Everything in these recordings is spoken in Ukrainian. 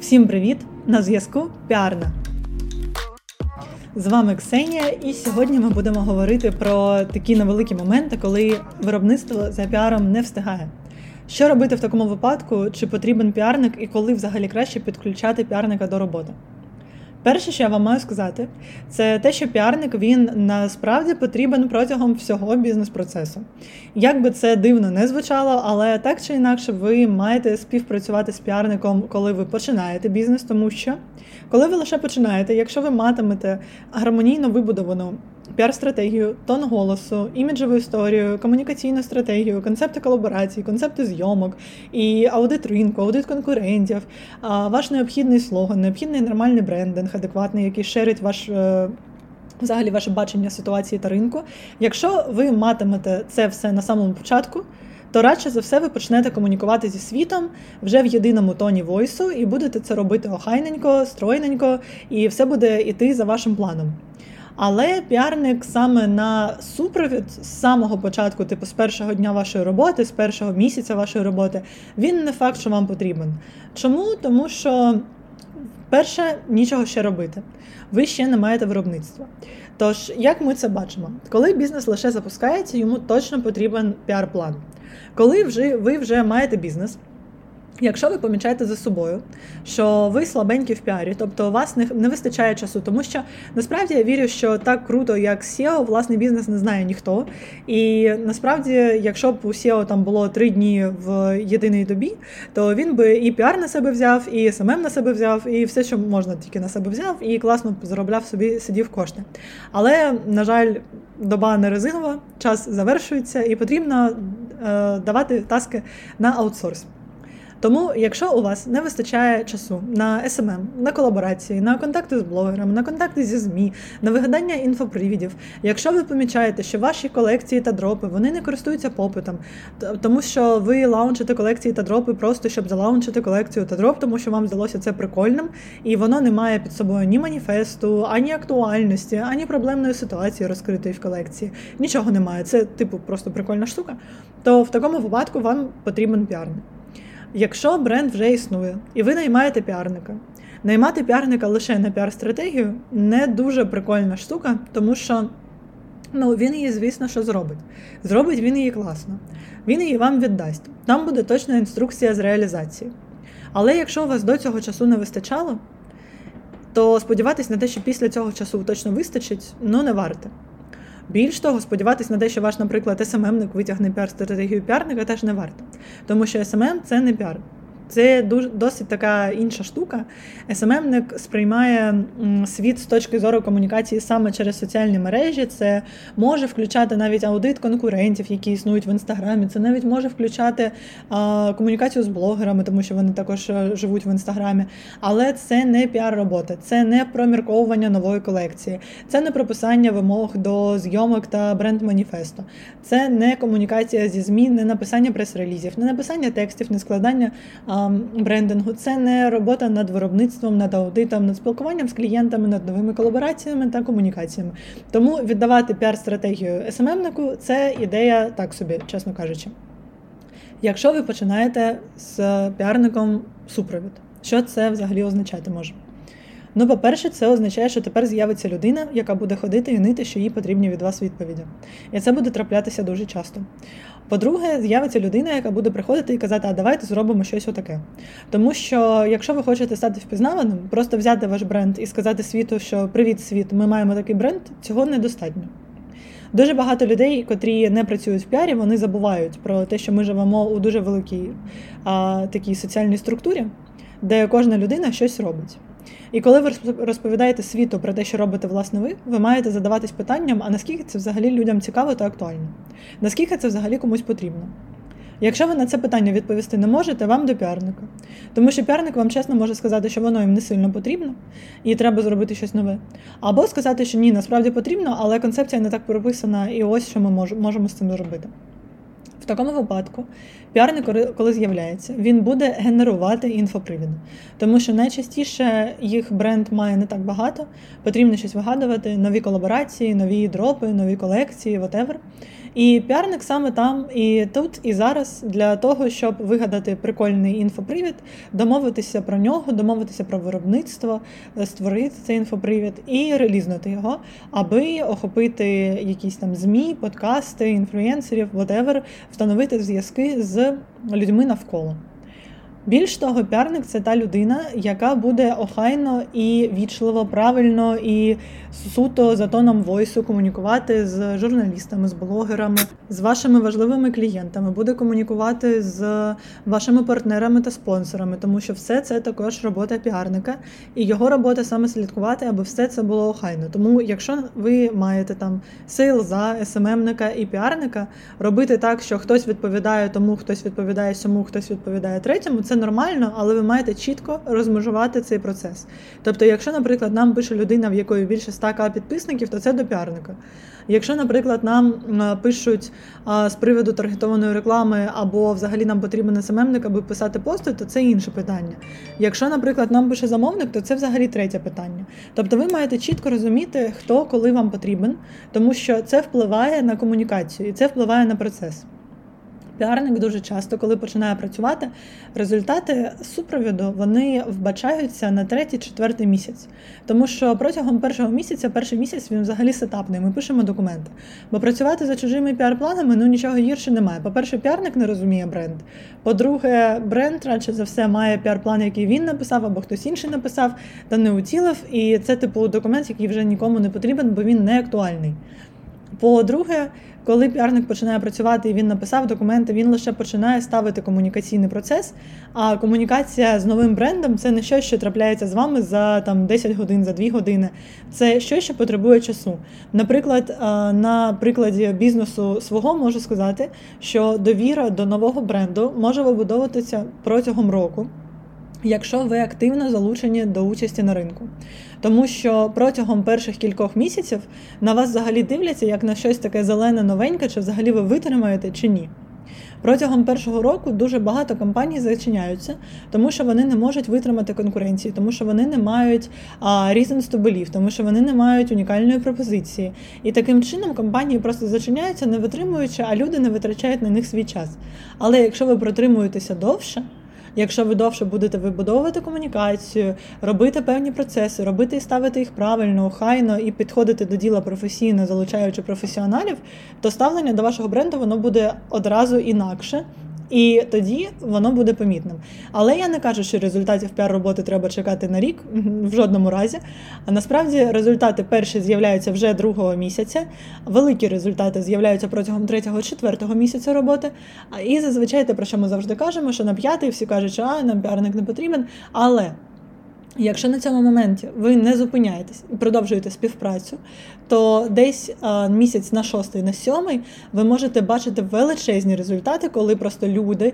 Всім привіт! На зв'язку Піарна. З вами Ксенія, і сьогодні ми будемо говорити про такі невеликі моменти, коли виробництво за піаром не встигає. Що робити в такому випадку, чи потрібен піарник і коли взагалі краще підключати піарника до роботи? Перше, що я вам маю сказати, це те, що піарник, він насправді потрібен протягом всього бізнес-процесу. Як би це дивно не звучало, але так чи інакше ви маєте співпрацювати з піарником, коли ви починаєте бізнес, тому що коли ви лише починаєте, якщо ви матимете гармонійно вибудовану піар-стратегію, тон голосу, іміджеву історію, комунікаційну стратегію, концепти колаборацій, концепти зйомок, і аудит ринку, аудит конкурентів, ваш необхідний слоган, необхідний нормальний брендинг, адекватний, який шерить ваше бачення ситуації та ринку. Якщо ви матимете це все на самому початку, то радше за все ви почнете комунікувати зі світом вже в єдиному тоні войсу і будете це робити охайненько, стройненько, і все буде йти за вашим планом. Але піарник саме на супровід з самого початку, типу з першого дня вашої роботи, з першого місяця вашої роботи, він не факт, що вам потрібен. Чому? Тому що, перше, нічого ще робити. Ви ще не маєте виробництва. Тож, як ми це бачимо? Коли бізнес лише запускається, йому точно потрібен піар-план. Коли ви вже маєте бізнес, якщо ви помічаєте за собою, що ви слабенькі в піарі, тобто у вас не вистачає часу, тому що насправді я вірю, що так круто, як SEO, власний бізнес не знає ніхто. І насправді, якщо б у SEO там було 3 дні в єдиній добі, то він би і піар на себе взяв, і SMM на себе взяв, і все, що можна тільки на себе взяв, і класно заробляв собі, сидів кошти. Але, на жаль, доба не резинова, час завершується, і потрібно давати таски на аутсорс. Тому, якщо у вас не вистачає часу на SMM, на колаборації, на контакти з блогерами, на контакти зі ЗМІ, на вигадання інфопривідів, якщо ви помічаєте, що ваші колекції та дропи, вони не користуються попитом, тому що ви лаунчите колекції та дропи просто, щоб залаунчити колекцію та дроп, тому що вам здалося це прикольним, і воно не має під собою ні маніфесту, ані актуальності, ані проблемної ситуації розкритої в колекції. Нічого немає, це, типу, просто прикольна штука, то в такому випадку вам потрібен піарник. Якщо бренд вже існує, і ви наймаєте піарника. Наймати піарника лише на піар-стратегію – не дуже прикольна штука, тому що він її, звісно, що зробить. Зробить він її класно. Він її вам віддасть. Там буде точна інструкція з реалізації. Але якщо у вас до цього часу не вистачало, то сподіватись на те, що після цього часу точно вистачить, не варто. Більш того, сподіватись на те, що ваш, наприклад, СММ-ник витягне піар-стратегію піарника, теж не варто. Тому що СММ – це не піар. Це досить така інша штука. СММ-ник сприймає світ з точки зору комунікації саме через соціальні мережі. Це може включати навіть аудит конкурентів, які існують в Інстаграмі. Це навіть може включати комунікацію з блогерами, тому що вони також живуть в Інстаграмі. Але це не піар-робота, це не промірковування нової колекції, це не прописання вимог до зйомок та бренд-маніфесту. Це не комунікація зі ЗМІ, не написання прес-релізів, не написання текстів, не складання брендингу. Це не робота над виробництвом, над аудитом, над спілкуванням з клієнтами, над новими колабораціями та комунікаціями. Тому віддавати піар-стратегію SMM-нику – це ідея так собі, чесно кажучи. Якщо ви починаєте з піарником супровід, що це взагалі означати може? По-перше, це означає, що тепер з'явиться людина, яка буде ходити і нити, що їй потрібні від вас відповіді. І це буде траплятися дуже часто. По-друге, з'явиться людина, яка буде приходити і казати, а давайте зробимо щось отаке. Тому що, якщо ви хочете стати впізнаваним, просто взяти ваш бренд і сказати світу, що «Привіт, світ, ми маємо такий бренд», цього недостатньо. Дуже багато людей, котрі не працюють в піарі, вони забувають про те, що ми живемо у дуже великій такій соціальній структурі, де кожна людина щось робить. І коли ви розповідаєте світу про те, що робите, власне, ви маєте задаватись питанням, а наскільки це взагалі людям цікаво та актуально? Наскільки це взагалі комусь потрібно? Якщо ви на це питання відповісти не можете, вам до піарника. Тому що піарник вам чесно може сказати, що воно їм не сильно потрібно і треба зробити щось нове. Або сказати, що ні, насправді потрібно, але концепція не так прописана і ось що ми можемо з цим зробити. В такому випадку піарник, коли з'являється, він буде генерувати інфопривіди. Тому що найчастіше їх бренд має не так багато, потрібно щось вигадувати, нові колаборації, нові дропи, нові колекції, whatever. І піарник саме там, і тут, і зараз для того, щоб вигадати прикольний інфопривід, домовитися про нього, домовитися про виробництво, створити цей інфопривід і релізнути його, аби охопити якісь там ЗМІ, подкасти, інфлюенсерів, whatever, встановити зв'язки з людьми навколо. Більш того, піарник – це та людина, яка буде охайно і вічливо, правильно і суто за тоном войсу комунікувати з журналістами, з блогерами, з вашими важливими клієнтами, буде комунікувати з вашими партнерами та спонсорами, тому що все це також робота піарника, і його робота саме слідкувати, аби все це було охайно. Тому якщо ви маєте там сейлза, SMM-ника і піарника, робити так, що хтось відповідає тому, хтось відповідає сьому, хтось відповідає третьому – це нормально, але ви маєте чітко розмежувати цей процес. Тобто, якщо, наприклад, нам пише людина, в якої більше 100К підписників, то це до піарника. Якщо, наприклад, нам пишуть з приводу таргетованої реклами або взагалі нам потрібен SMM-ник, аби писати пости, то це інше питання. Якщо, наприклад, нам пише замовник, то це взагалі третє питання. Тобто ви маєте чітко розуміти, хто коли вам потрібен, тому що це впливає на комунікацію і це впливає на процес. Піарник дуже часто, коли починає працювати, результати супроводу, вони вбачаються на 3-4 місяць. Тому що протягом першого місяця, перший місяць він взагалі сетапний, ми пишемо документи. Бо працювати за чужими піар-планами, нічого гірше немає. По-перше, піарник не розуміє бренд. По-друге, бренд, радше за все, має піар-план, який він написав або хтось інший написав, та не утілив. І це, типу, документ, який вже нікому не потрібен, бо він не актуальний. По-друге, коли піарник починає працювати і він написав документи, він лише починає ставити комунікаційний процес, а комунікація з новим брендом – це не щось, що трапляється з вами за там, 10 годин, за 2 години. Це щось, що потребує часу. Наприклад, на прикладі бізнесу свого можу сказати, що довіра до нового бренду може вибудовуватися протягом року, якщо ви активно залучені до участі на ринку. Тому що протягом перших кількох місяців на вас взагалі дивляться як на щось таке зелене, новеньке, чи взагалі ви витримаєте, чи ні. Протягом першого року дуже багато компаній зачиняються, тому що вони не можуть витримати конкуренції, тому що вони не мають reasons to believe, тому що вони не мають унікальної пропозиції. І таким чином компанії просто зачиняються, не витримуючи, а люди не витрачають на них свій час. Але якщо ви протримуєтеся довше, якщо ви довше будете вибудовувати комунікацію, робити певні процеси, робити і ставити їх правильно, охайно і підходити до діла професійно, залучаючи професіоналів, то ставлення до вашого бренду воно буде одразу інакше. І тоді воно буде помітним. Але я не кажу, що результатів піар-роботи треба чекати на рік, в жодному разі. А насправді результати перші з'являються вже 2-го місяця, великі результати з'являються протягом 3-4 місяця роботи. І зазвичай те, про що ми завжди кажемо, що на 5-й всі кажуть, що нам піарник не потрібен, але... Якщо на цьому моменті ви не зупиняєтесь і продовжуєте співпрацю, то десь місяць на 6-й, на 7-й ви можете бачити величезні результати, коли просто люди,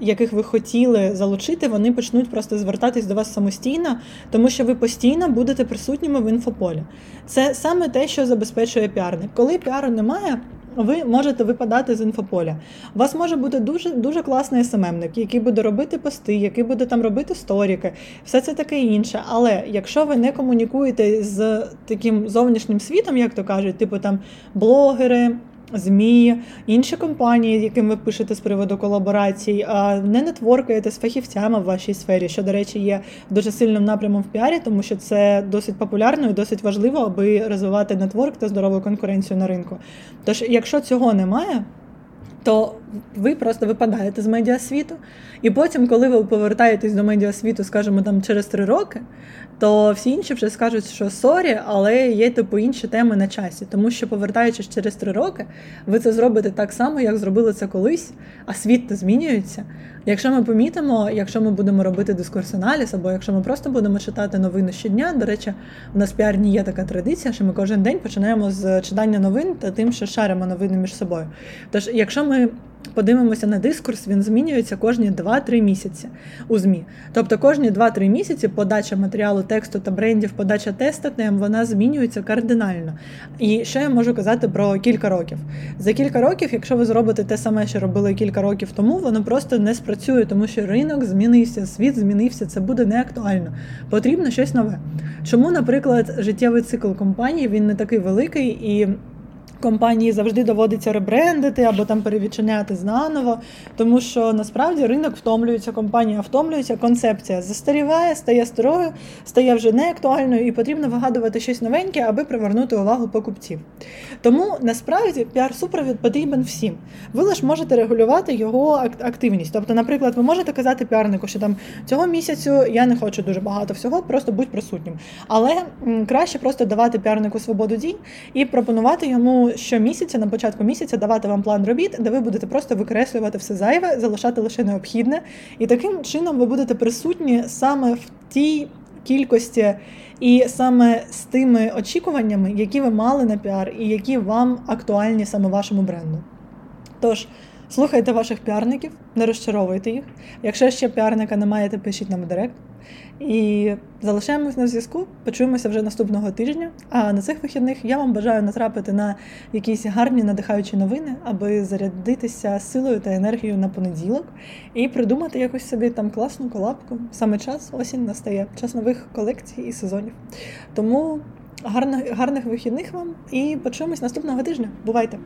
яких ви хотіли залучити, вони почнуть просто звертатись до вас самостійно, тому що ви постійно будете присутніми в інфополі. Це саме те, що забезпечує піарник. Коли піару немає, ви можете випадати з інфополя. У вас може бути дуже, дуже класний SMM-ник, який буде робити пости, який буде там робити сторіки, все це таке інше. Але якщо ви не комунікуєте з таким зовнішнім світом, як то кажуть, типу там блогери, ЗМІ, інші компанії, яким ви пишете з приводу колаборацій, не нетворкаєте з фахівцями в вашій сфері, що, до речі, є дуже сильним напрямом в піарі, тому що це досить популярно і досить важливо, аби розвивати нетворк та здорову конкуренцію на ринку. Тож, якщо цього немає, то ви просто випадаєте з медіасвіту. І потім, коли ви повертаєтесь до медіасвіту, скажімо, там через 3 роки, то всі інші вже скажуть, що сорі, але є типу інші теми на часі. Тому що, повертаючись через 3 роки, ви це зробите так само, як зробили це колись, а світ то змінюється. Якщо ми помітимо, якщо ми будемо робити дискурс-аналіз, або якщо ми просто будемо читати новини щодня, до речі, у нас в піарні є така традиція, що ми кожен день починаємо з читання новин та тим, що шаримо новини між собою. Тож, якщо ми подивимося на дискурс, він змінюється кожні 2-3 місяці у ЗМІ. Тобто кожні 2-3 місяці подача матеріалу, тексту та брендів, подача теста тем, вона змінюється кардинально. І що я можу казати про кілька років? За кілька років, якщо ви зробите те саме, що робили кілька років тому, воно просто не спрацює, тому що ринок змінився, світ змінився, це буде неактуально. Потрібно щось нове. Чому, наприклад, життєвий цикл компанії, він не такий великий і компанії завжди доводиться ребрендити або там перевідчиняти заново, тому що насправді ринок втомлюється, компанія втомлюється, концепція застаріває, стає старою, стає вже неактуальною і потрібно вигадувати щось новеньке, аби привернути увагу покупців. Тому насправді піар-супровід потрібен всім. Ви лише можете регулювати його активність. Тобто, наприклад, ви можете казати піарнику, що там цього місяцю я не хочу дуже багато всього, просто будь присутнім. Але краще просто давати піарнику свободу дій і пропонувати йому щомісяця, на початку місяця, давати вам план робіт, де ви будете просто викреслювати все зайве, залишати лише необхідне. І таким чином ви будете присутні саме в тій кількості і саме з тими очікуваннями, які ви мали на піар і які вам актуальні саме вашому бренду. Тож, слухайте ваших піарників, не розчаровуйте їх. Якщо ще піарника не маєте, пишіть нам у директ. І залишаємось на зв'язку, почуємося вже наступного тижня. А на цих вихідних я вам бажаю натрапити на якісь гарні надихаючі новини, аби зарядитися силою та енергією на понеділок і придумати якусь собі там класну колабку. Саме час, осінь настає, час нових колекцій і сезонів. Тому гарних вихідних вам і почуємось наступного тижня. Бувайте!